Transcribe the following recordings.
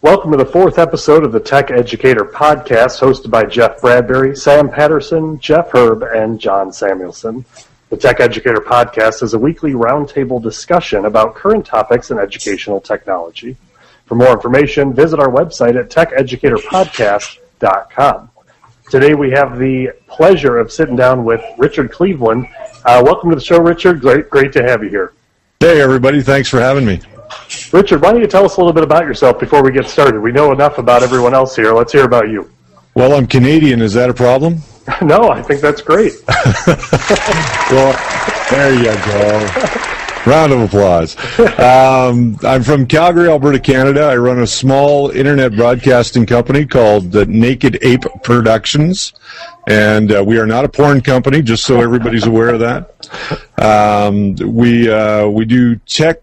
Welcome to the fourth episode of the Tech Educator Podcast, hosted by Jeff Bradbury, Sam Patterson, Jeff Herb, and John Samuelson. The Tech Educator Podcast is a weekly roundtable discussion about current topics in educational technology. For more information, visit our website at techeducatorpodcast.com. Today we have the pleasure of sitting down with Richard Cleveland. Welcome to the show, Richard. Great to have you here. Hey, everybody. Thanks for having me. Richard, why don't you tell us a little bit about yourself before we get started? We know enough about everyone else here. Let's hear about you. Well, I'm Canadian. Is that a problem? No, I think that's great. Well, there you go. Round of applause. I'm from Calgary, Alberta, Canada. I run a small internet broadcasting company called the Naked Ape Productions. And we are not a porn company, just so everybody's aware of that. We do tech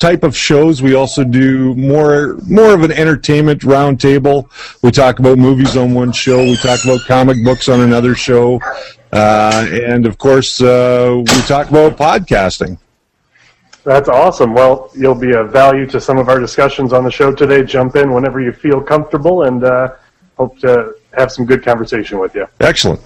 type of shows. We also do more of an entertainment roundtable. We talk about movies on one show. We talk about comic books on another show. And, of course, we talk about podcasting. That's awesome. Well, you'll be of value to some of our discussions on the show today. Jump in whenever you feel comfortable, and hope to have some good conversation with you. Excellent.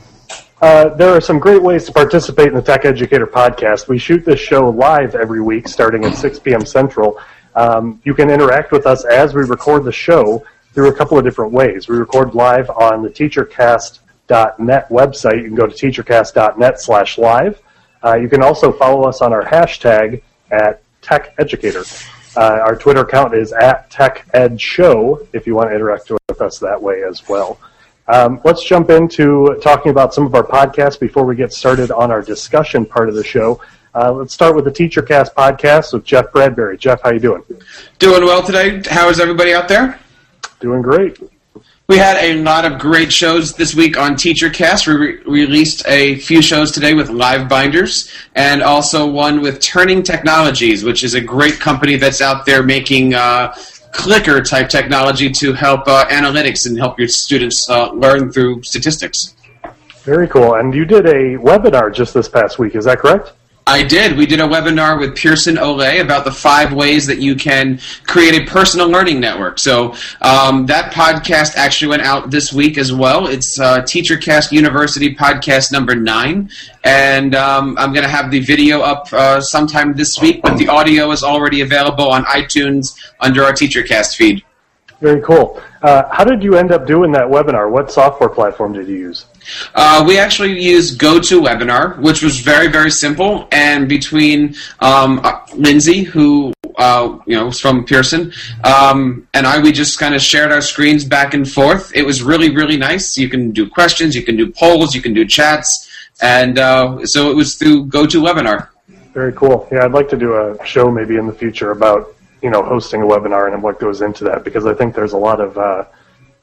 There are some great ways to participate in the Tech Educator Podcast. We shoot this show live every week starting at 6 p.m. Central. You can interact with us as we record the show through a couple of different ways. We record live on the TeacherCast.net website. You can go to TeacherCast.net/live. You can also follow us on our hashtag at TechEducator. Our Twitter account is at TechEdShow if you want to interact with us that way as well. Let's jump into talking about some of our podcasts before we get started on our discussion part of the show. Let's start with the TeacherCast podcast with Jeff Bradbury. Jeff, how you doing? Doing well today. How is everybody out there? Doing great. We had a lot of great shows this week on TeacherCast. We released a few shows today with LiveBinders and also one with Turning Technologies, which is a great company that's out there making clicker-type technology to help analytics and help your students learn through statistics. Very cool. And you did a webinar just this past week, is that correct? I did. We did a webinar with Pearson Olay about the 5 ways that you can create a personal learning network. So that podcast actually went out this week as well. It's TeacherCast University podcast number 9. And I'm going to have the video up sometime this week, but the audio is already available on iTunes under our TeacherCast feed. Very cool. How did you end up doing that webinar? What software platform did you use? We actually used GoToWebinar, which was very, very simple. And between Lindsay, who is from Pearson, and I, we just kind of shared our screens back and forth. It was really, really nice. You can do questions, you can do polls, you can do chats, and so it was through GoToWebinar. Very cool. Yeah, I'd like to do a show maybe in the future about hosting a webinar and what goes into that, because I think there's a lot of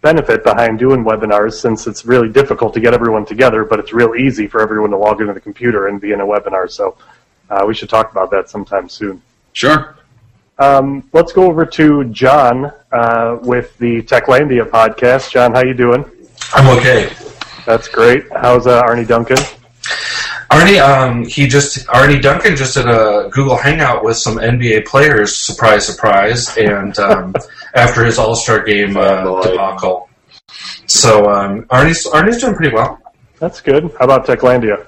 benefit behind doing webinars, since it's really difficult to get everyone together, but it's real easy for everyone to log into the computer and be in a webinar. So we should talk about that sometime soon. Sure. Let's go over to John with the Techlandia podcast. John, how you doing? I'm okay. That's great. How's Arne Duncan? Arne Duncan just did a Google Hangout with some NBA players, surprise, surprise, and after his All-Star game debacle. So Arne's doing pretty well. That's good. How about Techlandia?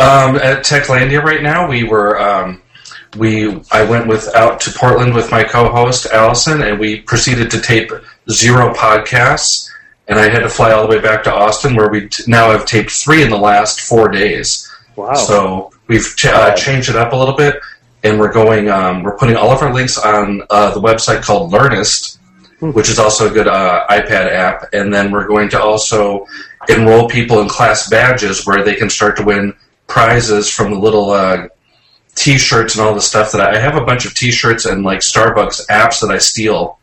At Techlandia right now, we were I went out to Portland with my co-host Allison, and we proceeded to tape 0 podcasts, and I had to fly all the way back to Austin, where we now have taped 3 in the last 4 days. Wow. So we've changed it up a little bit, and we're going. We're putting all of our links on the website called Learnist, which is also a good iPad app. And then we're going to also enroll people in class badges where they can start to win prizes from the little T-shirts and all the stuff that I have. A bunch of T-shirts and like Starbucks apps that I steal,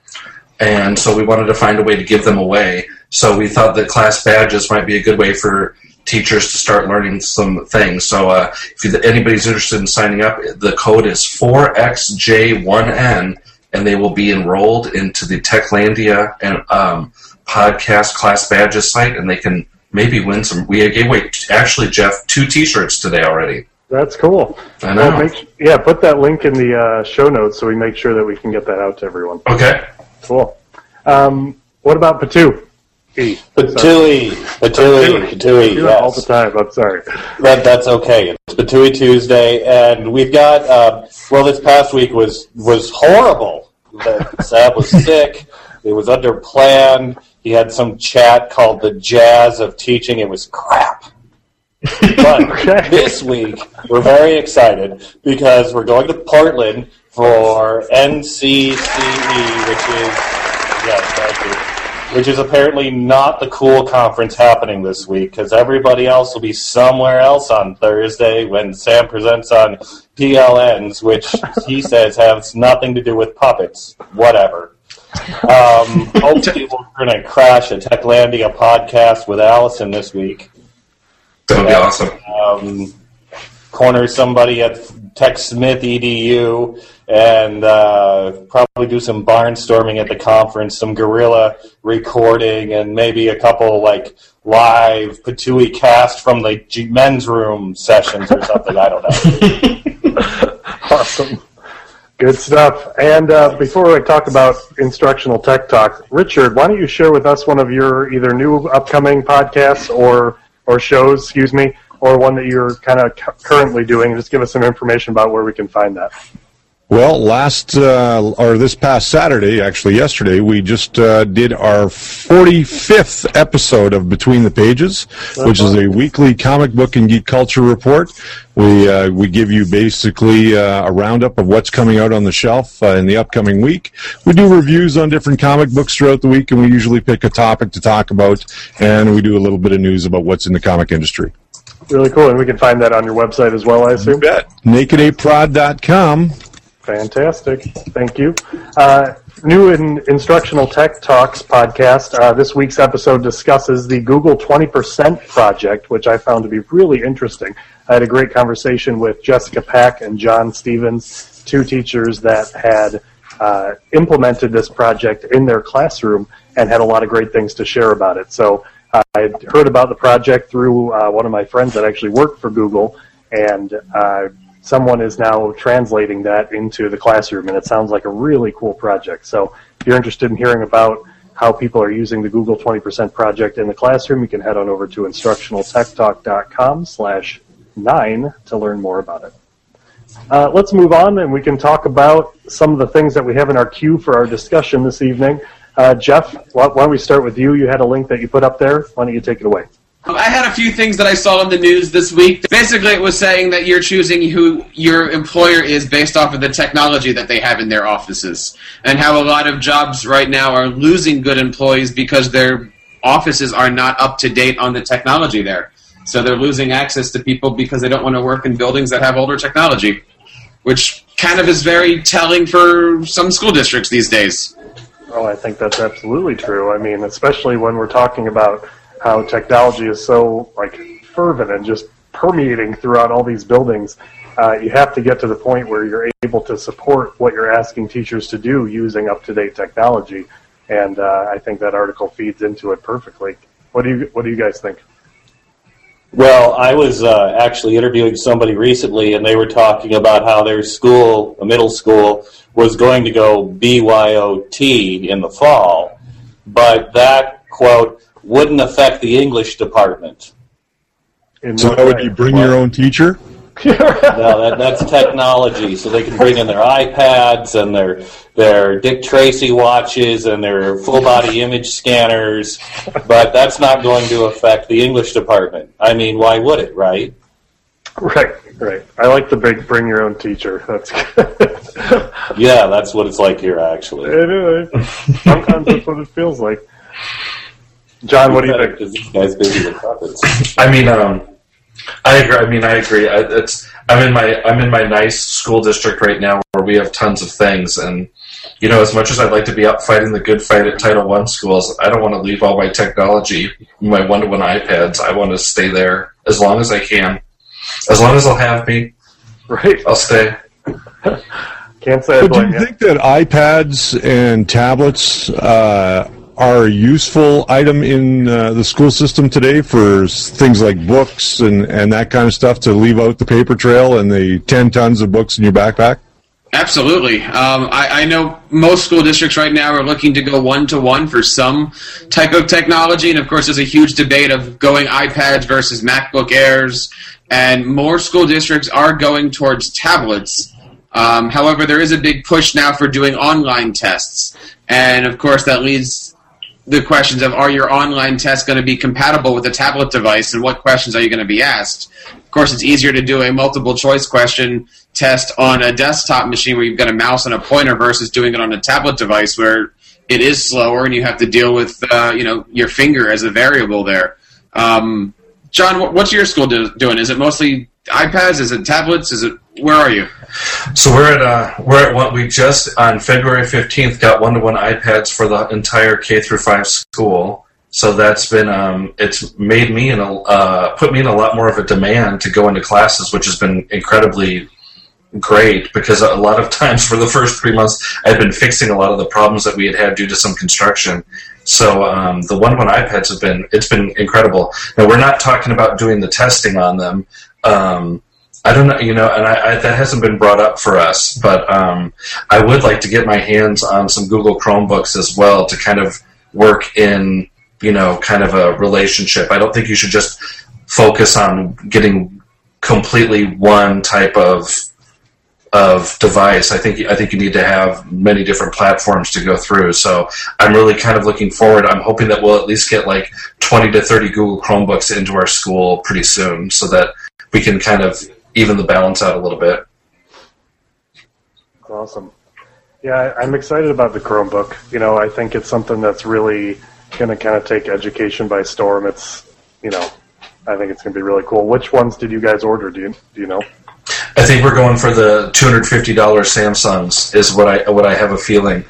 and so we wanted to find a way to give them away. So we thought that class badges might be a good way for teachers to start learning some things. So if anybody's interested in signing up, the code is 4XJ1N, and they will be enrolled into the Techlandia and podcast class badges site, and they can maybe win some. We gave away, actually, Jeff, 2 T-shirts today already. That's cool. I know. Well, put that link in the show notes so we make sure that we can get that out to everyone. Okay. Cool. What about Patui? Patui, yes. All the time, I'm sorry. That's okay. It's Patui Tuesday, and we've got, well, this past week was horrible. Sab was sick. It was underplanned. He had some chat called the Jazz of Teaching. It was crap. But okay. This week, we're very excited because we're going to Portland for NCCE, which is, which is apparently not the cool conference happening this week because everybody else will be somewhere else on Thursday when Sam presents on PLNs, which he says has nothing to do with puppets. Whatever. Hopefully we're going to crash a Techlandia podcast with Allison this week. That'll be awesome. Corner somebody at TechSmith EDU and probably do some barnstorming at the conference, some guerrilla recording, and maybe a couple like live Patui cast from the men's room sessions or something. I don't know. Awesome. Good stuff. And before I talk about Instructional Tech Talk, Richard, why don't you share with us one of your either new upcoming podcasts or shows, or one that you're kind of currently doing. Just give us some information about where we can find that. Well, this past Saturday, actually yesterday, we just did our 45th episode of Between the Pages, which is a weekly comic book and geek culture report. We give you basically a roundup of what's coming out on the shelf in the upcoming week. We do reviews on different comic books throughout the week, and we usually pick a topic to talk about, and we do a little bit of news about what's in the comic industry. Really cool, and we can find that on your website as well, I assume? You bet. NakedApeProd.com. Fantastic. Thank you. New Instructional Tech Talks podcast. This week's episode discusses the Google 20% project, which I found to be really interesting. I had a great conversation with Jessica Pack and John Stevens, two teachers that had implemented this project in their classroom and had a lot of great things to share about it. So I had heard about the project through one of my friends that actually worked for Google, and someone is now translating that into the classroom, and it sounds like a really cool project. So if you're interested in hearing about how people are using the Google 20% project in the classroom, you can head on over to instructionaltechtalk.com/9 to learn more about it. Let's move on, and we can talk about some of the things that we have in our queue for our discussion this evening. Jeff, why don't we start with you? You had a link that you put up there. Why don't you take it away? I had a few things that I saw in the news this week. Basically, it was saying that you're choosing who your employer is based off of the technology that they have in their offices, and how a lot of jobs right now are losing good employees because their offices are not up to date on the technology there. So they're losing access to people because they don't want to work in buildings that have older technology, which kind of is very telling for some school districts these days. Oh, I think that's absolutely true. I mean, especially when we're talking about how technology is so fervent and just permeating throughout all these buildings, you have to get to the point where you're able to support what you're asking teachers to do using up-to-date technology. And I think that article feeds into it perfectly. What do you guys think? Well, I was actually interviewing somebody recently, and they were talking about how their school, a middle school, was going to go BYOT in the fall, but that, quote, wouldn't affect the English department. So that would be bring your own teacher? No, that's technology. So they can bring in their iPads and their Dick Tracy watches and their full-body image scanners, but that's not going to affect the English department. I mean, why would it, right? Right. I like the big bring your own teacher. That's good. Yeah, that's what it's like here, actually. It is. Sometimes that's what it feels like. John, what do you think? Because this guy's busy with topics. I mean, I agree. I'm in my nice school district right now where we have tons of things, and you know, as much as I'd like to be out fighting the good fight at Title I schools, I don't want to leave all my technology, my one-to-one iPads. I want to stay there as long as I can, as long as they'll have me. Right, I'll stay. Can't say. But do you think that iPads and tablets are a useful item in the school system today for things like books and that kind of stuff, to leave out the paper trail and the 10 tons of books in your backpack? Absolutely. I know most school districts right now are looking to go one-to-one for some type of technology, and of course there's a huge debate of going iPads versus MacBook Airs, and more school districts are going towards tablets. However, there is a big push now for doing online tests, and of course that leads the questions of, are your online tests going to be compatible with a tablet device, and what questions are you going to be asked? Of course, it's easier to do a multiple choice question test on a desktop machine where you've got a mouse and a pointer versus doing it on a tablet device where it is slower and you have to deal with your finger as a variable there. John, what's your school doing? Is it mostly iPads? Is it tablets? Is it, where are you? So we're at what we just on February 15th got one-to-one iPads for the entire K-5 school. So that's been it's made me put me in a lot more of a demand to go into classes, which has been incredibly great, because a lot of times for the first 3 months I've been fixing a lot of the problems that we had due to some construction. So the one-to-one iPads it's been incredible. Now, we're not talking about doing the testing on them. I don't know, and I that hasn't been brought up for us, but I would like to get my hands on some Google Chromebooks as well to kind of work in, kind of a relationship. I don't think you should just focus on getting completely one type of device. I think you need to have many different platforms to go through. So I'm really kind of looking forward. I'm hoping that we'll at least get like 20 to 30 Google Chromebooks into our school pretty soon so that we can kind of even the balance out a little bit. Awesome. Yeah, I'm excited about the Chromebook. I think it's something that's really going to kind of take education by storm. It's, I think it's going to be really cool. Which ones did you guys order? Do you know? I think we're going for the $250 Samsungs is what I have a feeling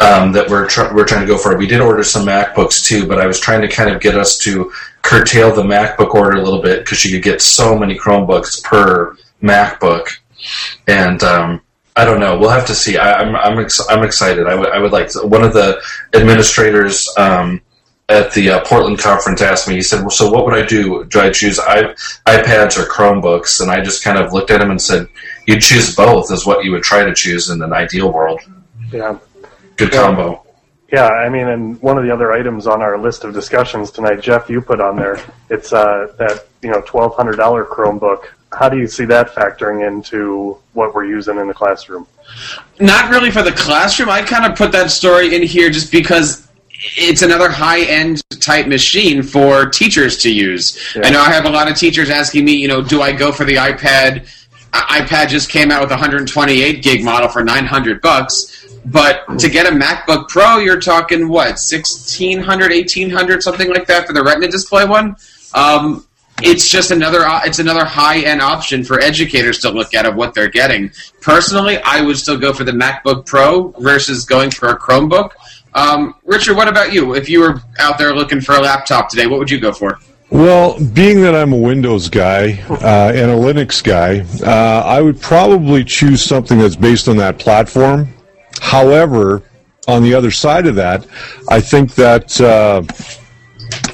that we're trying to go for. We did order some MacBooks too, but I was trying to kind of get us to curtail the MacBook order a little bit because you could get so many Chromebooks per MacBook, and I don't know. We'll have to see. I'm excited. I would like to. One of the administrators at the Portland conference asked me, he said, well, so what would I do? Do I choose iPads or Chromebooks? And I just kind of looked at him and said, you'd choose both is what you would try to choose in an ideal world. Yeah. Good combo. Yeah, I mean, and one of the other items on our list of discussions tonight, Jeff, you put on there, it's that $1,200 Chromebook. How do you see that factoring into what we're using in the classroom? Not really for the classroom. I kind of put that story in here just because it's another high-end type machine for teachers to use. Yeah. I know I have a lot of teachers asking me, do I go for the iPad? iPad just came out with a 128 gig model for $900, but to get a MacBook Pro, you're talking what, $1,600, $1,800, something like that for the Retina display one. It's just another high-end option for educators to look at of what they're getting. Personally, I would still go for the MacBook Pro versus going for a Chromebook. Richard, what about you? If you were out there looking for a laptop today, what would you go for? Well, being that I'm a Windows guy and a Linux guy, I would probably choose something that's based on that platform. However, on the other side of that, I think that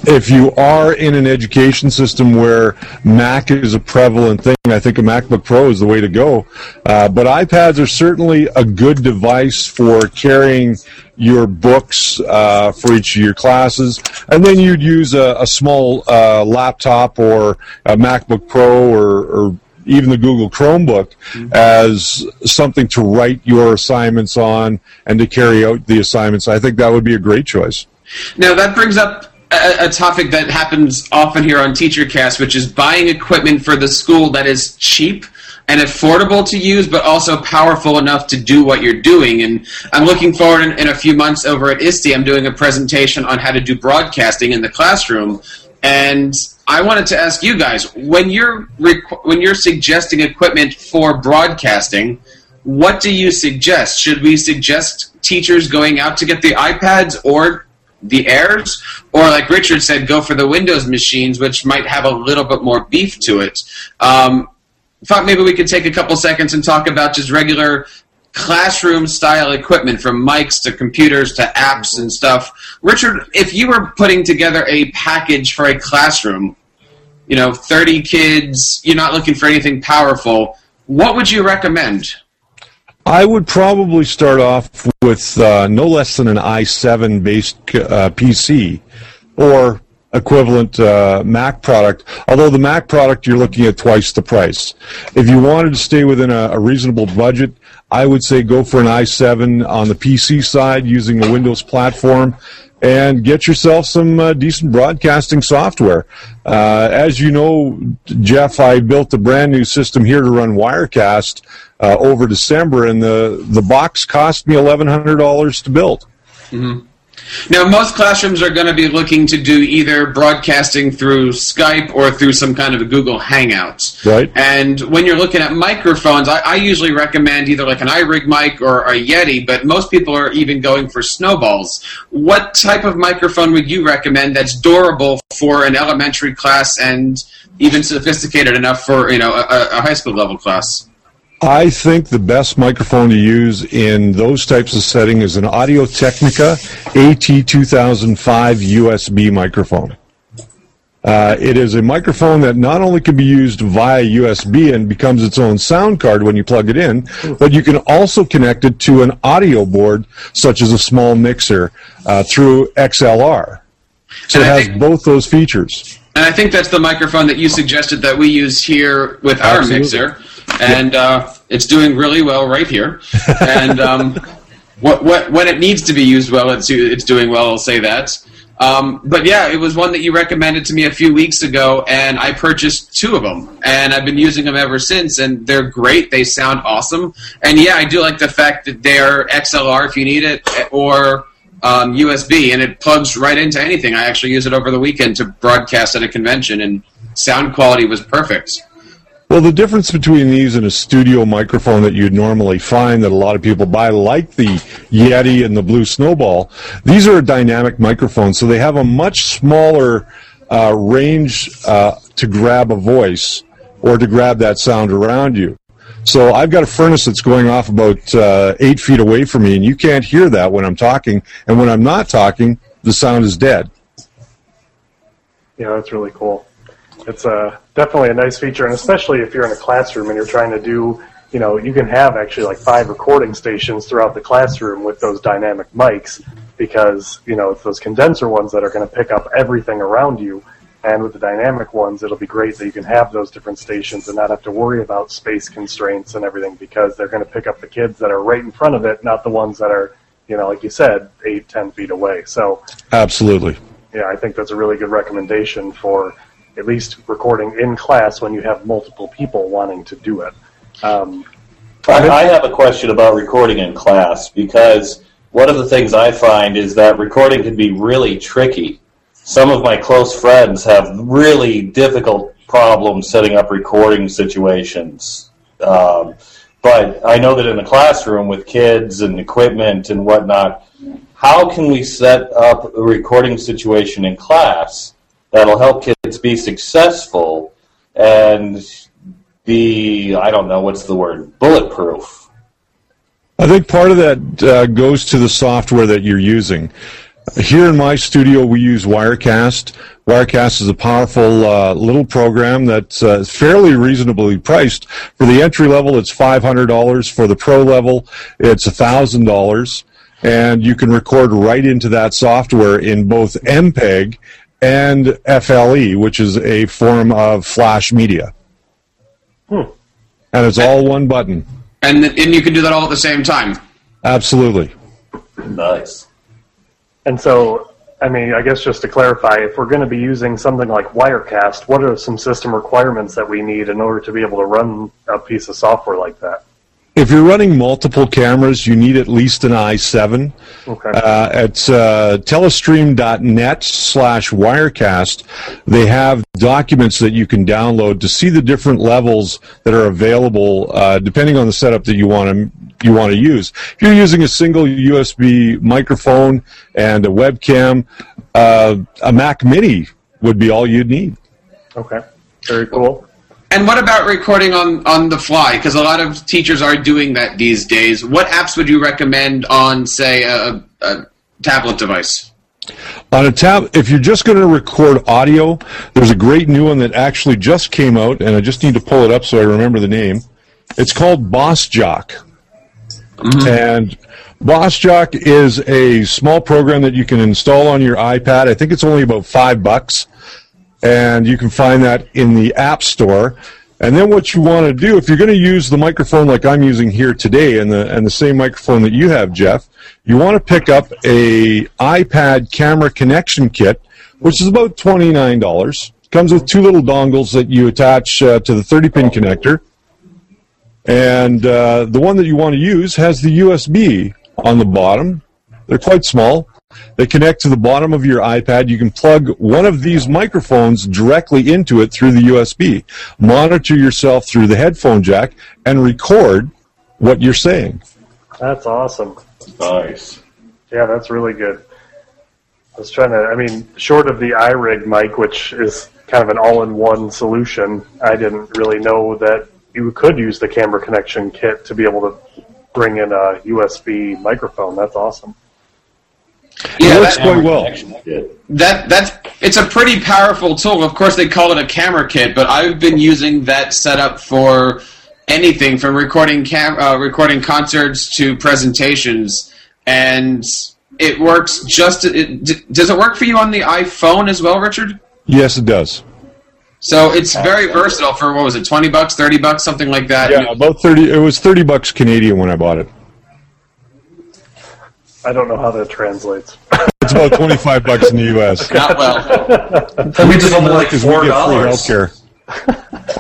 if you are in an education system where Mac is a prevalent thing, I think a MacBook Pro is the way to go. But iPads are certainly a good device for carrying your books for each of your classes. And then you'd use a small laptop or a MacBook Pro or even the Google Chromebook as something to write your assignments on and to carry out the assignments. I think that would be a great choice. Now, that brings up a topic that happens often here on TeacherCast, which is buying equipment for the school that is cheap and affordable to use, but also powerful enough to do what you're doing. And I'm looking forward in a few months over at ISTE, I'm doing a presentation on how to do broadcasting in the classroom. And I wanted to ask you guys, when you're suggesting equipment for broadcasting, what do you suggest? Should we suggest teachers going out to get the iPads or the Airs, or like Richard said, go for the Windows machines, which might have a little bit more beef to it? Thought maybe we could take a couple seconds and talk about just regular classroom-style equipment, from mics to computers to apps and stuff. Richard, if you were putting together a package for a classroom, 30 kids, you're not looking for anything powerful, what would you recommend? I would probably start off with no less than an i7 based PC or equivalent Mac product, although the Mac product you're looking at twice the price. If you wanted to stay within a reasonable budget, I would say go for an i7 on the PC side using the Windows platform, and get yourself some decent broadcasting software. As you know, Jeff, I built a brand new system here to run Wirecast over December, and the box cost me $1,100 to build. Mm-hmm. Now, most classrooms are going to be looking to do either broadcasting through Skype or through some kind of a Google Hangouts. Right. And when you're looking at microphones, I usually recommend either like an iRig mic or a Yeti, but most people are even going for Snowballs. What type of microphone would you recommend that's durable for an elementary class and even sophisticated enough for, you know, a high school level class? I think the best microphone to use in those types of settings is an Audio-Technica AT2005 USB microphone. It is a microphone that not only can be used via USB and becomes its own sound card when you plug it in, but you can also connect it to an audio board, such as a small mixer, through XLR. So it has both those features. And I think that's the microphone that you suggested that we use here with our mixer. And it's doing really well right here. And when it needs to be used well, it's doing well, I'll say that. But yeah, it was one that you recommended to me a few weeks ago, and I purchased 2 of them. And I've been using them ever since, and they're great. They sound awesome. And yeah, I do like the fact that they're XLR if you need it, or USB, and it plugs right into anything. I actually used it over the weekend to broadcast at a convention, and sound quality was perfect. Well, the difference between these and a studio microphone that you'd normally find that a lot of people buy, like the Yeti and the Blue Snowball, these are a dynamic microphone, so they have a much smaller range to grab a voice or to grab that sound around you. So I've got a furnace that's going off about 8 feet away from me, and you can't hear that when I'm talking, and when I'm not talking, the sound is dead. Yeah, that's really cool. It's definitely a nice feature, and especially if you're in a classroom and you're trying to do, you know, you can have actually like 5 recording stations throughout the classroom with those dynamic mics, because, you know, it's those condenser ones that are going to pick up everything around you, and with the dynamic ones, it'll be great that you can have those different stations and not have to worry about space constraints and everything, because they're going to pick up the kids that are right in front of it, not the ones that are, you know, like you said, 8, 10 feet away. So absolutely. Yeah, I think that's a really good recommendation for at least recording in class when you have multiple people wanting to do it. I have a question about recording in class, because one of the things I find is that recording can be really tricky. Some of my close friends have really difficult problems setting up recording situations. But I know that in the classroom with kids and equipment and whatnot, how can we set up a recording situation in class that'll help kids be successful and be, I don't know, what's the word, bulletproof? I think part of that goes to the software that you're using. Here in my studio, we use Wirecast. Wirecast is a powerful little program that's fairly reasonably priced. For the entry level, it's $500. For the pro level, it's $1,000. And you can record right into that software in both MPEG and FLE, which is a form of flash media. And it's all one button. And you can do that all at the same time. Absolutely. Nice. And so, I mean, I guess just to clarify, if we're going to be using something like Wirecast, what are some system requirements that we need in order to be able to run a piece of software like that? If you're running multiple cameras, you need at least an i7. Okay. At telestream.net/Wirecast, they have documents that you can download to see the different levels that are available, depending on the setup that you want to use. If you're using a single USB microphone and a webcam, a Mac Mini would be all you'd need. Okay. Very cool. And what about recording on the fly? Because a lot of teachers are doing that these days. What apps would you recommend on, say, a tablet device? On a tab, if you're just going to record audio, there's a great new one that actually just came out, and I just need to pull it up so I remember the name. It's called Boss Jock. Mm-hmm. And Boss Jock is a small program that you can install on your iPad. I think it's only about $5, and you can find that in the App Store. And then what you want to do, if you're going to use the microphone like I'm using here today, and the same microphone that you have, Jeff, you want to pick up a iPad camera connection kit, which is about $29. It comes with two little dongles that you attach to the 30-pin connector. And the one that you want to use has the USB on the bottom. They're quite small. They connect to the bottom of your iPad. You can plug one of these microphones directly into it through the USB. Monitor yourself through the headphone jack and record what you're saying. That's awesome. Nice. Yeah, that's really good. I was trying to, I mean, short of the iRig mic, which is kind of an all-in-one solution, I didn't really know that you could use the camera connection kit to be able to bring in a USB microphone. That's awesome. Yeah, it works quite well. It's a pretty powerful tool. Of course, they call it a camera kit, but I've been using that setup for anything from recording concerts to presentations, and it works just. Does it work for you on the iPhone as well, Richard? Yes, it does. So it's very versatile for, what was it, $20, $30, something like that? Yeah, about 30. It was $30 Canadian when I bought it. I don't know how that translates. It's about $25 in the U.S. Not well. We just only like $4.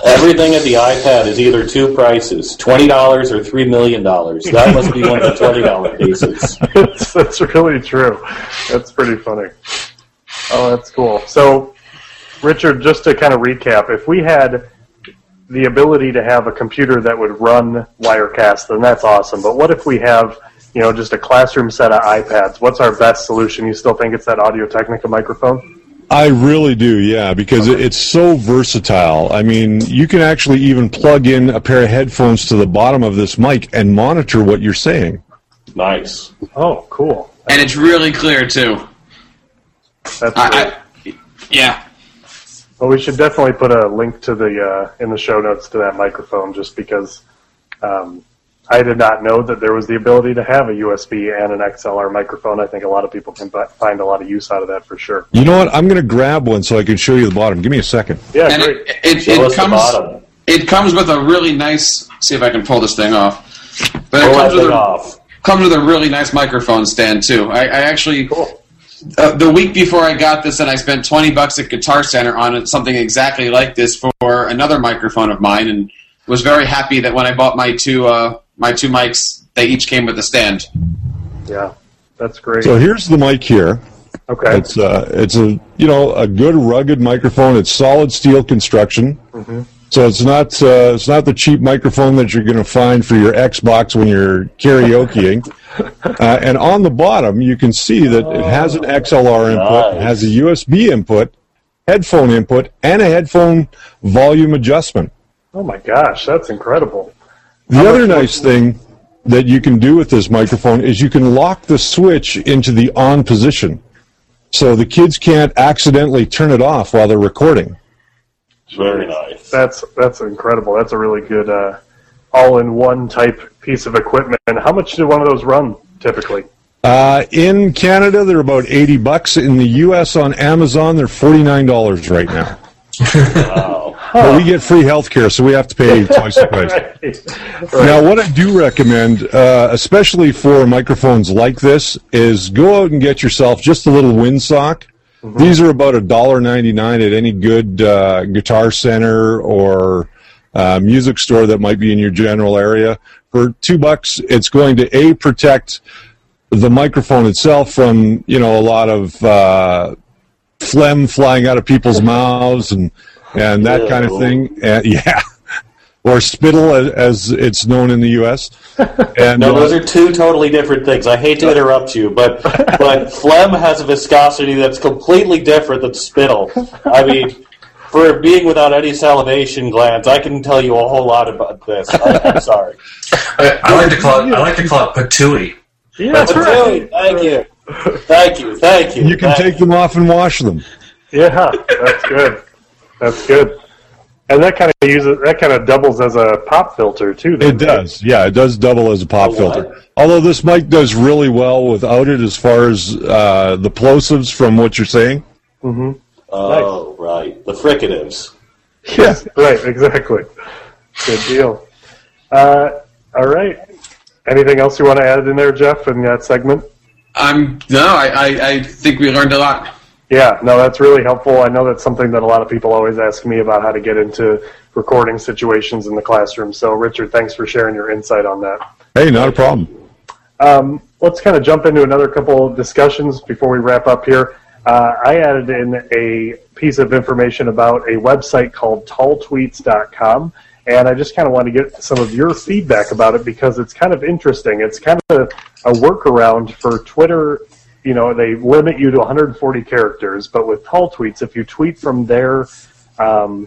Everything at the iPad is either two prices, $20 or $3 million. That must be one of the $20 pieces. That's really true. That's pretty funny. Oh, that's cool. So, Richard, just to kind of recap, if we had the ability to have a computer that would run Wirecast, then that's awesome. But what if we have, you know, just a classroom set of iPads? What's our best solution? You still think it's that Audio-Technica microphone? I really do, yeah, because it's so versatile. I mean, you can actually even plug in a pair of headphones to the bottom of this mic and monitor what you're saying. Nice. Oh, cool. And it's really clear, too. That's cool. Yeah. Well, we should definitely put a link to the in the show notes to that microphone, just because I did not know that there was the ability to have a USB and an XLR microphone. I think a lot of people can find a lot of use out of that for sure. You know what? I'm going to grab one so I can show you the bottom. Give me a second. Yeah, and great. It comes with a really nice. See if I can pull this thing off. But it comes with a really nice microphone stand too. I actually. Cool. The week before I got this, and I spent $20 at Guitar Center on something exactly like this for another microphone of mine, and was very happy that when I bought my two mics, they each came with a stand. Yeah, that's great. So here's the mic here. Okay. It's a good rugged microphone. It's solid steel construction. Mm-hmm. So it's not the cheap microphone that you're going to find for your Xbox when you're karaokeing. And on the bottom, you can see that it has an XLR input, nice. It has a USB input, headphone input, and a headphone volume adjustment. Oh my gosh, that's incredible. The other nice thing that you can do with this microphone is you can lock the switch into the on position, so the kids can't accidentally turn it off while they're recording. Very nice. That's incredible. That's a really good all-in-one type piece of equipment. And how much do one of those run typically? In Canada, they're about $80. In the U.S. on Amazon, they're $49 right now. Wow. But we get free health care, so we have to pay twice the price. Right. Now, what I do recommend, especially for microphones like this, is go out and get yourself just a little windsock. Mm-hmm. These are about $1.99 at any good Guitar Center or music store that might be in your general area. For $2, it's going to protect the microphone itself from a lot of phlegm flying out of people's mouths and that kind of thing. Yeah, or spittle as it's known in the U.S. And, no, those are two totally different things. I hate to interrupt you, but phlegm has a viscosity that's completely different than spittle. I mean, for being without any salivation glands, I can tell you a whole lot about this. I'm sorry. I like to call it patooey. Yeah, that's patooey. Right. Thank you. You can take them off and wash them. Yeah, that's good. And that kind of uses, that kind of doubles as a pop filter too. Then, it does, right? Yeah. It does double as a pop filter. Although this mic does really well without it, as far as the plosives from what you're saying. Mm-hmm. Oh, nice. Right, the fricatives. Yeah, right. Exactly. Good deal. All right. Anything else you want to add in there, Jeff, in that segment? No, I think we learned a lot. Yeah, no, that's really helpful. I know that's something that a lot of people always ask me about, how to get into recording situations in the classroom. So, Richard, thanks for sharing your insight on that. Hey, not a problem. Let's kind of jump into another couple of discussions before we wrap up here. I added in a piece of information about a website called talltweets.com, and I just kind of want to get some of your feedback about it because it's kind of interesting. It's kind of a workaround for Twitter. You know, they limit you to 140 characters, but with Tall Tweets, if you tweet from their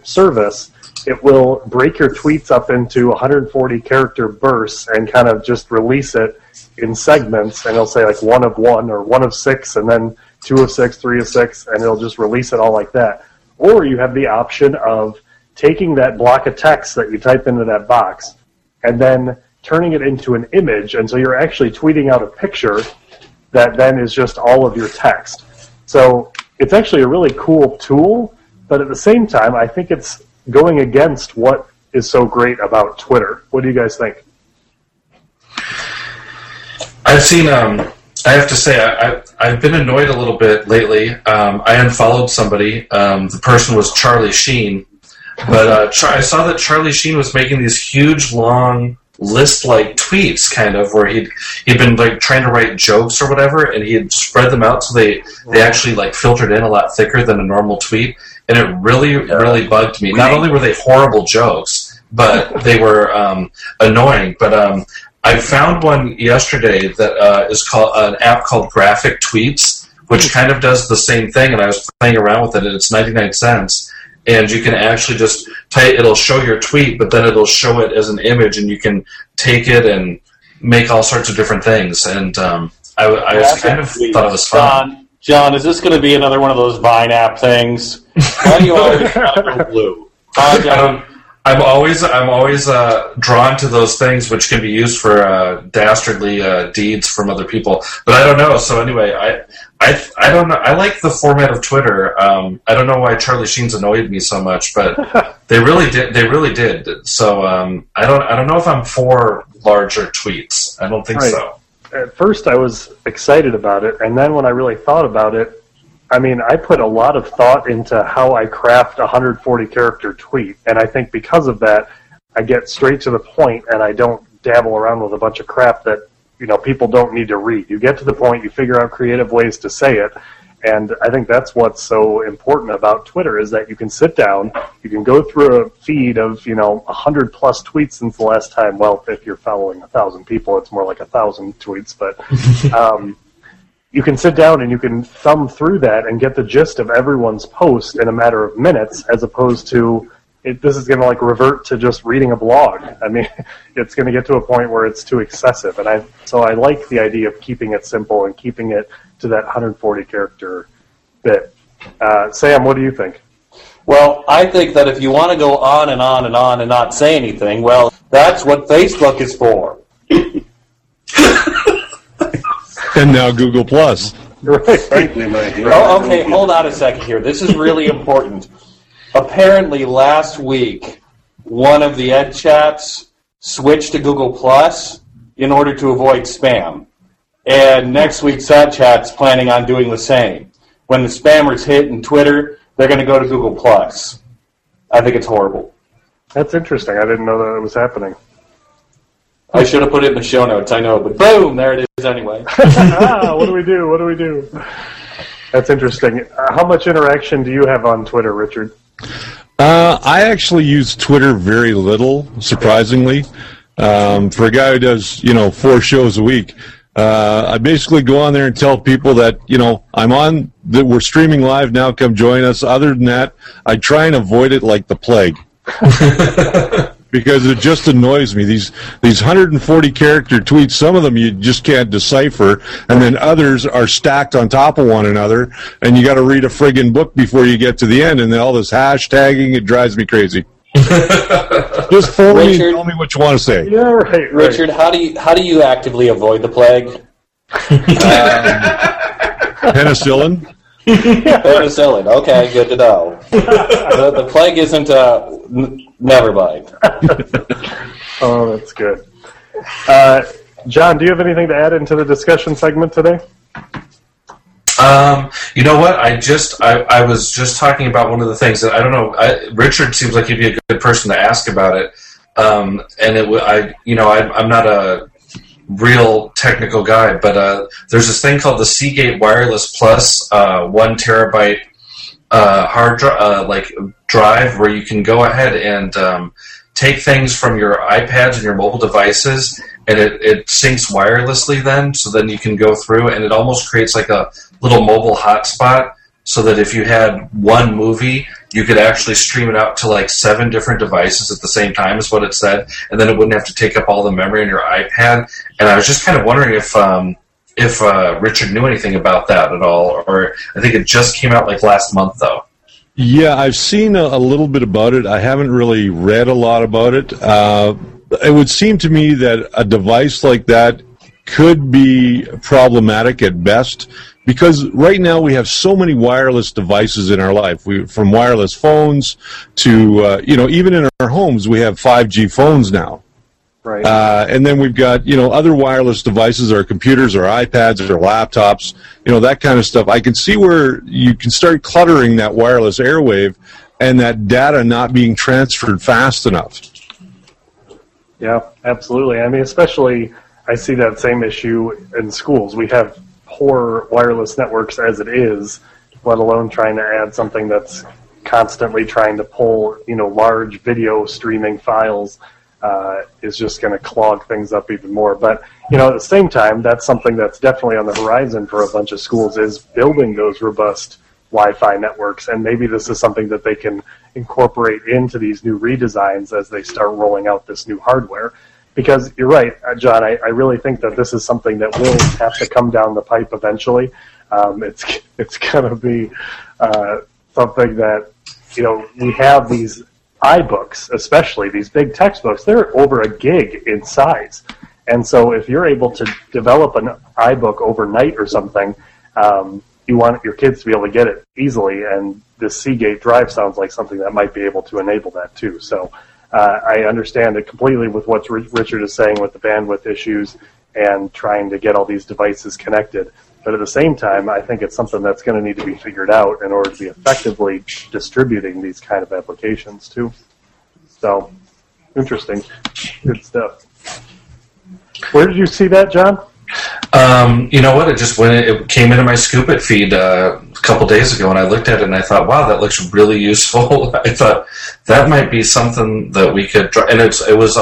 service, it will break your tweets up into 140 character bursts and kind of just release it in segments, and it'll say like 1 of 1 or 1 of 6 and then 2 of 6, 3 of 6, and it'll just release it all like that. Or you have the option of taking that block of text that you type into that box and then turning it into an image, and so you're actually tweeting out a picture that then is just all of your text. So it's actually a really cool tool, but at the same time, I think it's going against what is so great about Twitter. What do you guys think? I've seen, I have to say, I've been annoyed a little bit lately. I unfollowed somebody. The person was Charlie Sheen. But I saw that Charlie Sheen was making these huge, long list-like tweets, kind of, where he'd been like trying to write jokes or whatever, and he had spread them out so they actually like filtered in a lot thicker than a normal tweet, and it really bugged me. Not only were they horrible jokes, but they were annoying. But I found one yesterday that is called an app called Graphic Tweets, which kind of does the same thing, and I was playing around with it, and it's 99¢. And you can actually just type, it'll show your tweet, but then it'll show it as an image, and you can take it and make all sorts of different things. And I kind of thought it was fun. John, is this going to be another one of those Vine app things? Why do you always go blue? I'm always drawn to those things which can be used for dastardly deeds from other people. But I don't know. So anyway, I don't know. I like the format of Twitter. I don't know why Charlie Sheen's annoyed me so much, but they really did. So I don't know if I'm for larger tweets. I don't think so. At first, I was excited about it, and then when I really thought about it, I mean, I put a lot of thought into how I craft a 140-character tweet, and I think because of that, I get straight to the point, and I don't dabble around with a bunch of crap that, you know, people don't need to read. You get to the point, you figure out creative ways to say it, and I think that's what's so important about Twitter is that you can sit down, you can go through a feed of, you know, 100-plus tweets since the last time. Well, if you're following 1,000 people, it's more like 1,000 tweets, but... you can sit down and you can thumb through that and get the gist of everyone's post in a matter of minutes, as opposed to this is going to like revert to just reading a blog. I mean, it's going to get to a point where it's too excessive, and so I like the idea of keeping it simple and keeping it to that 140-character bit. Sam, what do you think? Well, I think that if you want to go on and on and on and not say anything, well, that's what Facebook is for. And now Google Plus. Right. Oh, okay, hold on a second here. This is really important. Apparently, last week, one of the ed chats switched to Google Plus in order to avoid spam. And next week's ed chat's planning on doing the same. When the spammers hit in Twitter, they're going to go to Google Plus. I think it's horrible. That's interesting. I didn't know that it was happening. I should have put it in the show notes, I know, but boom, there it is anyway. What do we do? That's interesting. How much interaction do you have on Twitter, Richard? I actually use Twitter very little, surprisingly. For a guy who does, 4 shows a week, I basically go on there and tell people that, I'm on, that we're streaming live now, come join us. Other than that, I try and avoid it like the plague. Because it just annoys me. These 140-character tweets, some of them you just can't decipher, and then others are stacked on top of one another, and you got to read a friggin' book before you get to the end, and then all this hashtagging, it drives me crazy. Just phone me and tell me what you want to say. Yeah, right. Richard, how do you actively avoid the plague? Penicillin. Penicillin. Okay, good to know. The plague isn't. Never mind. Oh, that's good. John, do you have anything to add into the discussion segment today? You know what? I was just talking about one of the things that I don't know. Richard seems like he'd be a good person to ask about it. I'm not a real technical guy, but there's this thing called the Seagate Wireless Plus 1 terabyte hard drive, drive where you can go ahead and take things from your iPads and your mobile devices, and it syncs wirelessly then, so then you can go through, and it almost creates like a little mobile hotspot, so that if you had one movie, you could actually stream it out to like 7 different devices at the same time is what it said, and then it wouldn't have to take up all the memory on your iPad. And I was just kind of wondering if Richard knew anything about that at all, or I think it just came out like last month, though. Yeah, I've seen a little bit about it. I haven't really read a lot about it. It would seem to me that a device like that could be problematic at best, because right now we have so many wireless devices in our life. From wireless phones to, even in our homes, we have 5G phones now. Right. And then we've got, other wireless devices, our computers, our iPads, our laptops, that kind of stuff. I can see where you can start cluttering that wireless airwave and that data not being transferred fast enough. Yeah, absolutely. I mean, especially I see that same issue in schools. We have poor wireless networks as it is, let alone trying to add something that's constantly trying to pull, large video streaming files. Is just going to clog things up even more. But, at the same time, that's something that's definitely on the horizon for a bunch of schools, is building those robust Wi-Fi networks. And maybe this is something that they can incorporate into these new redesigns as they start rolling out this new hardware. Because you're right, John, I really think that this is something that will have to come down the pipe eventually. It's going to be something that, we have these iBooks, especially these big textbooks, they're over a gig in size. And so if you're able to develop an iBook overnight or something, you want your kids to be able to get it easily, and this Seagate drive sounds like something that might be able to enable that too. So I understand it completely with what Richard is saying with the bandwidth issues and trying to get all these devices connected. But at the same time, I think it's something that's going to need to be figured out in order to be effectively distributing these kind of applications, too. So, interesting. Good stuff. Where did you see that, John? You know what? It came into my Scoopit feed a couple days ago, and I looked at it, and I thought, wow, that looks really useful. I thought that might be something that we could try. And it was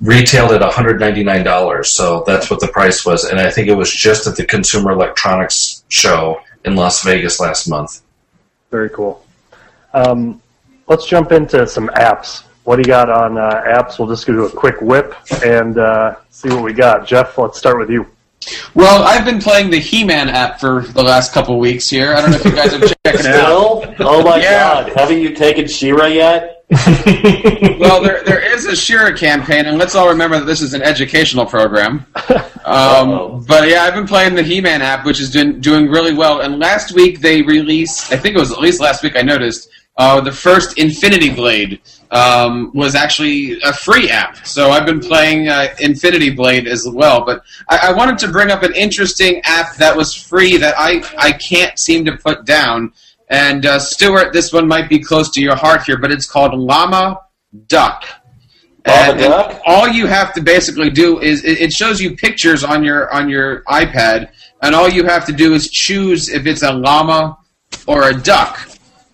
retailed at $199, so that's what the price was. And I think it was just at the Consumer Electronics Show in Las Vegas last month. Very cool. Let's jump into some apps. What do you got on apps? We'll just do a quick whip and see what we got. Jeff, let's start with you. Well, I've been playing the He-Man app for the last couple weeks here. I don't know if you guys have checked it out. Oh, my God. Haven't you taken She-Ra yet? Well, there is a She-Ra campaign, and let's all remember that this is an educational program. But, yeah, I've been playing the He-Man app, which is doing really well. And last week they released, I think it was at least last week I noticed, the first Infinity Blade was actually a free app. So I've been playing Infinity Blade as well. But I wanted to bring up an interesting app that was free that I can't seem to put down. And, Stuart, this one might be close to your heart here, but it's called Llama Duck. And all you have to basically do is it shows you pictures on your iPad, and all you have to do is choose if it's a llama or a duck.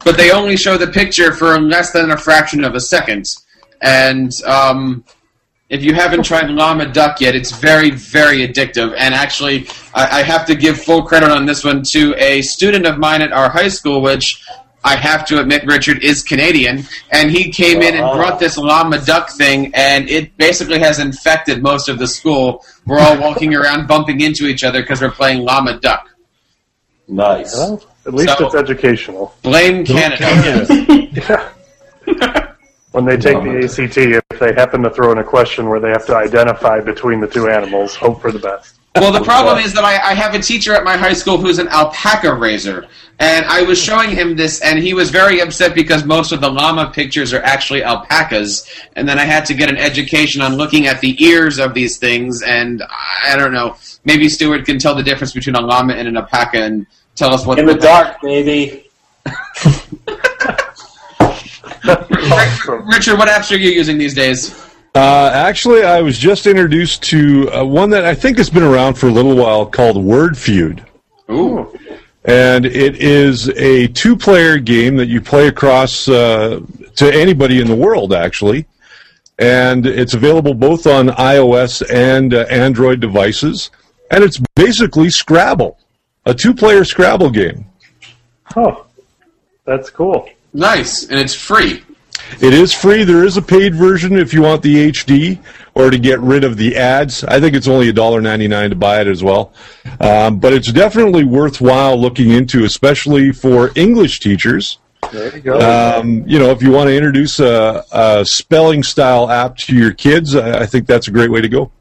But they only show the picture for less than a fraction of a second. And if you haven't tried Llama Duck yet, it's very, very addictive. And actually, I have to give full credit on this one to a student of mine at our high school, which I have to admit, Richard, is Canadian. And he came in and brought this Llama Duck thing, and it basically has infected most of the school. We're all walking around bumping into each other because we're playing Llama Duck. Nice. At least it's educational. Blame Canada. Yeah. When they take the ACT, if they happen to throw in a question where they have to identify between the two animals, hope for the best. Well, the problem is that I have a teacher at my high school who's an alpaca raiser, and I was showing him this, and he was very upset because most of the llama pictures are actually alpacas, and then I had to get an education on looking at the ears of these things, and I don't know, maybe Stuart can tell the difference between a llama and an alpaca and tell us what... In the dark, baby. Richard, what apps are you using these days? Actually, I was just introduced to one that I think has been around for a little while called Word Feud. Ooh. And it is a two-player game that you play across to anybody in the world, actually. And it's available both on iOS and Android devices. And it's basically Scrabble, a two-player Scrabble game. Oh, that's cool. Nice, and it's free. It is free. There is a paid version if you want the HD or to get rid of the ads. I think it's only $1.99 to buy it as well. But it's definitely worthwhile looking into, especially for English teachers. There you go. You know, if you want to introduce a spelling-style app to your kids, I think that's a great way to go.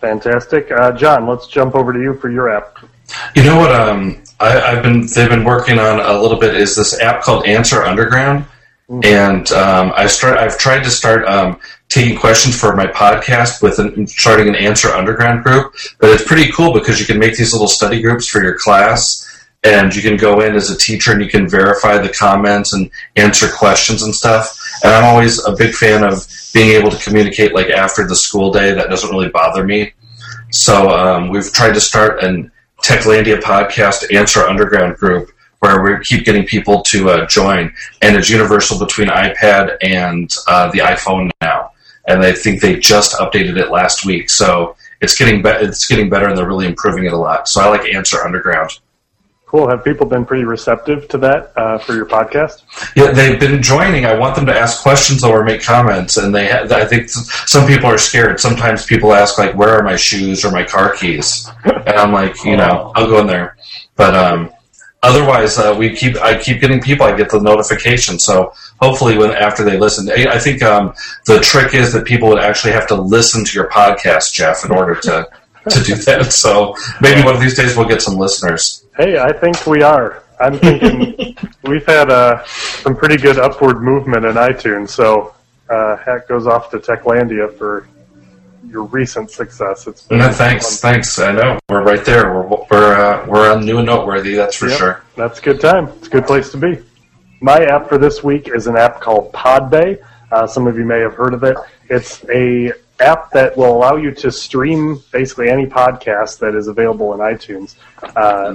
Fantastic. John, let's jump over to you for your app. You know what they've been working on a little bit is this app called Answer Underground. And I've tried to start taking questions for my podcast with starting an Answer Underground group, but it's pretty cool because you can make these little study groups for your class, and you can go in as a teacher and you can verify the comments and answer questions and stuff. And I'm always a big fan of being able to communicate like after the school day. That doesn't really bother me. So we've tried to start an Techlandia podcast Answer Underground group, where we keep getting people to join, and it's universal between iPad and the iPhone now. And I think they just updated it last week, so it's getting better, and they're really improving it a lot. So I like Answer Underground. Cool. Have people been pretty receptive to that for your podcast? Yeah, they've been joining. I want them to ask questions or make comments, and they have, I think some people are scared. Sometimes people ask like, "Where are my shoes or my car keys?" And I'm like, you know, I'll go in there, but. Otherwise, I keep getting people. I get the notification. So hopefully, after they listen, I think the trick is that people would actually have to listen to your podcast, Jeff, in order to do that. So maybe one of these days we'll get some listeners. Hey, I think we are. I'm thinking we've had some pretty good upward movement in iTunes. So hat goes off to Techlandia for your recent success. It's been thanks. I know we're right there. We're on new and noteworthy. That's for sure. That's a good time. It's a good place to be. My app for this week is an app called Podbay. Some of you may have heard of it. It's a app that will allow you to stream basically any podcast that is available in iTunes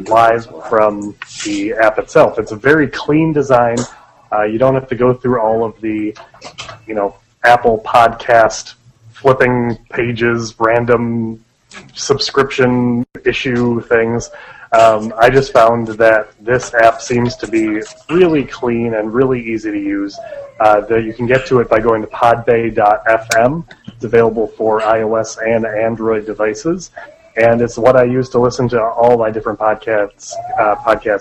live from the app itself. It's a very clean design. You don't have to go through all of the, you know, Apple Podcast flipping pages, random subscription issue things. I just found that this app seems to be really clean and really easy to use. That you can get to it by going to podbay.fm. It's available for iOS and Android devices. And it's what I use to listen to all my different podcasts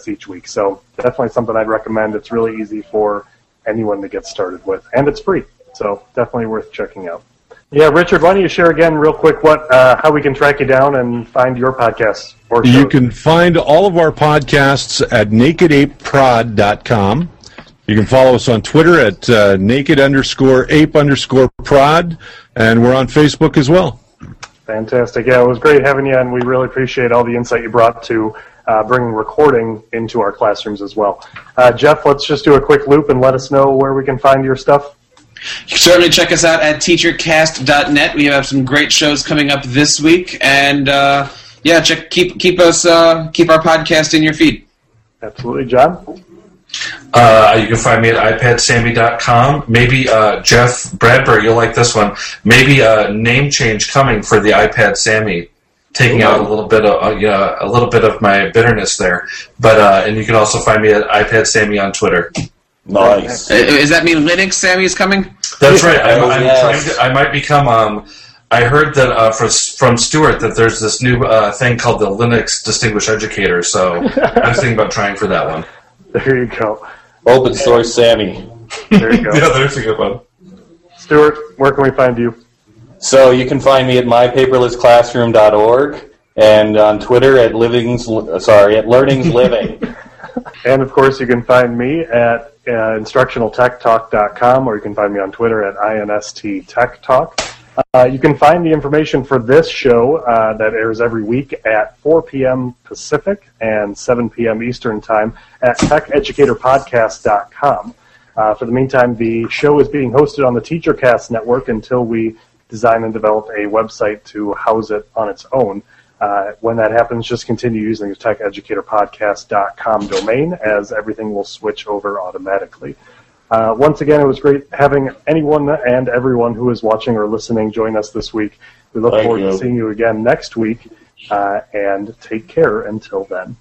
each week. So definitely something I'd recommend. It's really easy for anyone to get started with. And it's free. So definitely worth checking out. Yeah, Richard, why don't you share again real quick how we can track you down and find your podcasts? Or shows. You can find all of our podcasts at nakedapeprod.com. You can follow us on Twitter at naked_ape_prod, and we're on Facebook as well. Fantastic. Yeah, it was great having you, and we really appreciate all the insight you brought to bringing recording into our classrooms as well. Jeff, let's just do a quick loop and let us know where we can find your stuff. You can certainly check us out at TeacherCast.net. We have some great shows coming up this week, and keep our podcast in your feed. Absolutely, John. You can find me at iPadsammy.com. Maybe Jeff Bradbury, you'll like this one. Maybe a name change coming for the iPad Sammy, taking out a little bit of my bitterness there. But and you can also find me at iPadsammy on Twitter. Nice. Does that mean Linux Sammy is coming? That's right. I might become. I heard that from Stuart that there's this new thing called the Linux Distinguished Educator. So I was thinking about trying for that one. There you go. Open source Sammy. There you go. Yeah, there's a good one. Stuart, where can we find you? So you can find me at mypaperlessclassroom.org and on Twitter at Learnings Living. And of course, you can find me at instructionaltechtalk.com, or you can find me on Twitter at insttechtalk. You can find the information for this show that airs every week at 4 p.m. Pacific and 7 p.m. Eastern Time at TechEducatorPodcast.com. For the meantime, the show is being hosted on the TeacherCast network until we design and develop a website to house it on its own. When that happens, just continue using the TechEducatorPodcast.com domain, as everything will switch over automatically. Once again, it was great having anyone and everyone who is watching or listening join us this week. We look forward to seeing you again next week, and take care until then.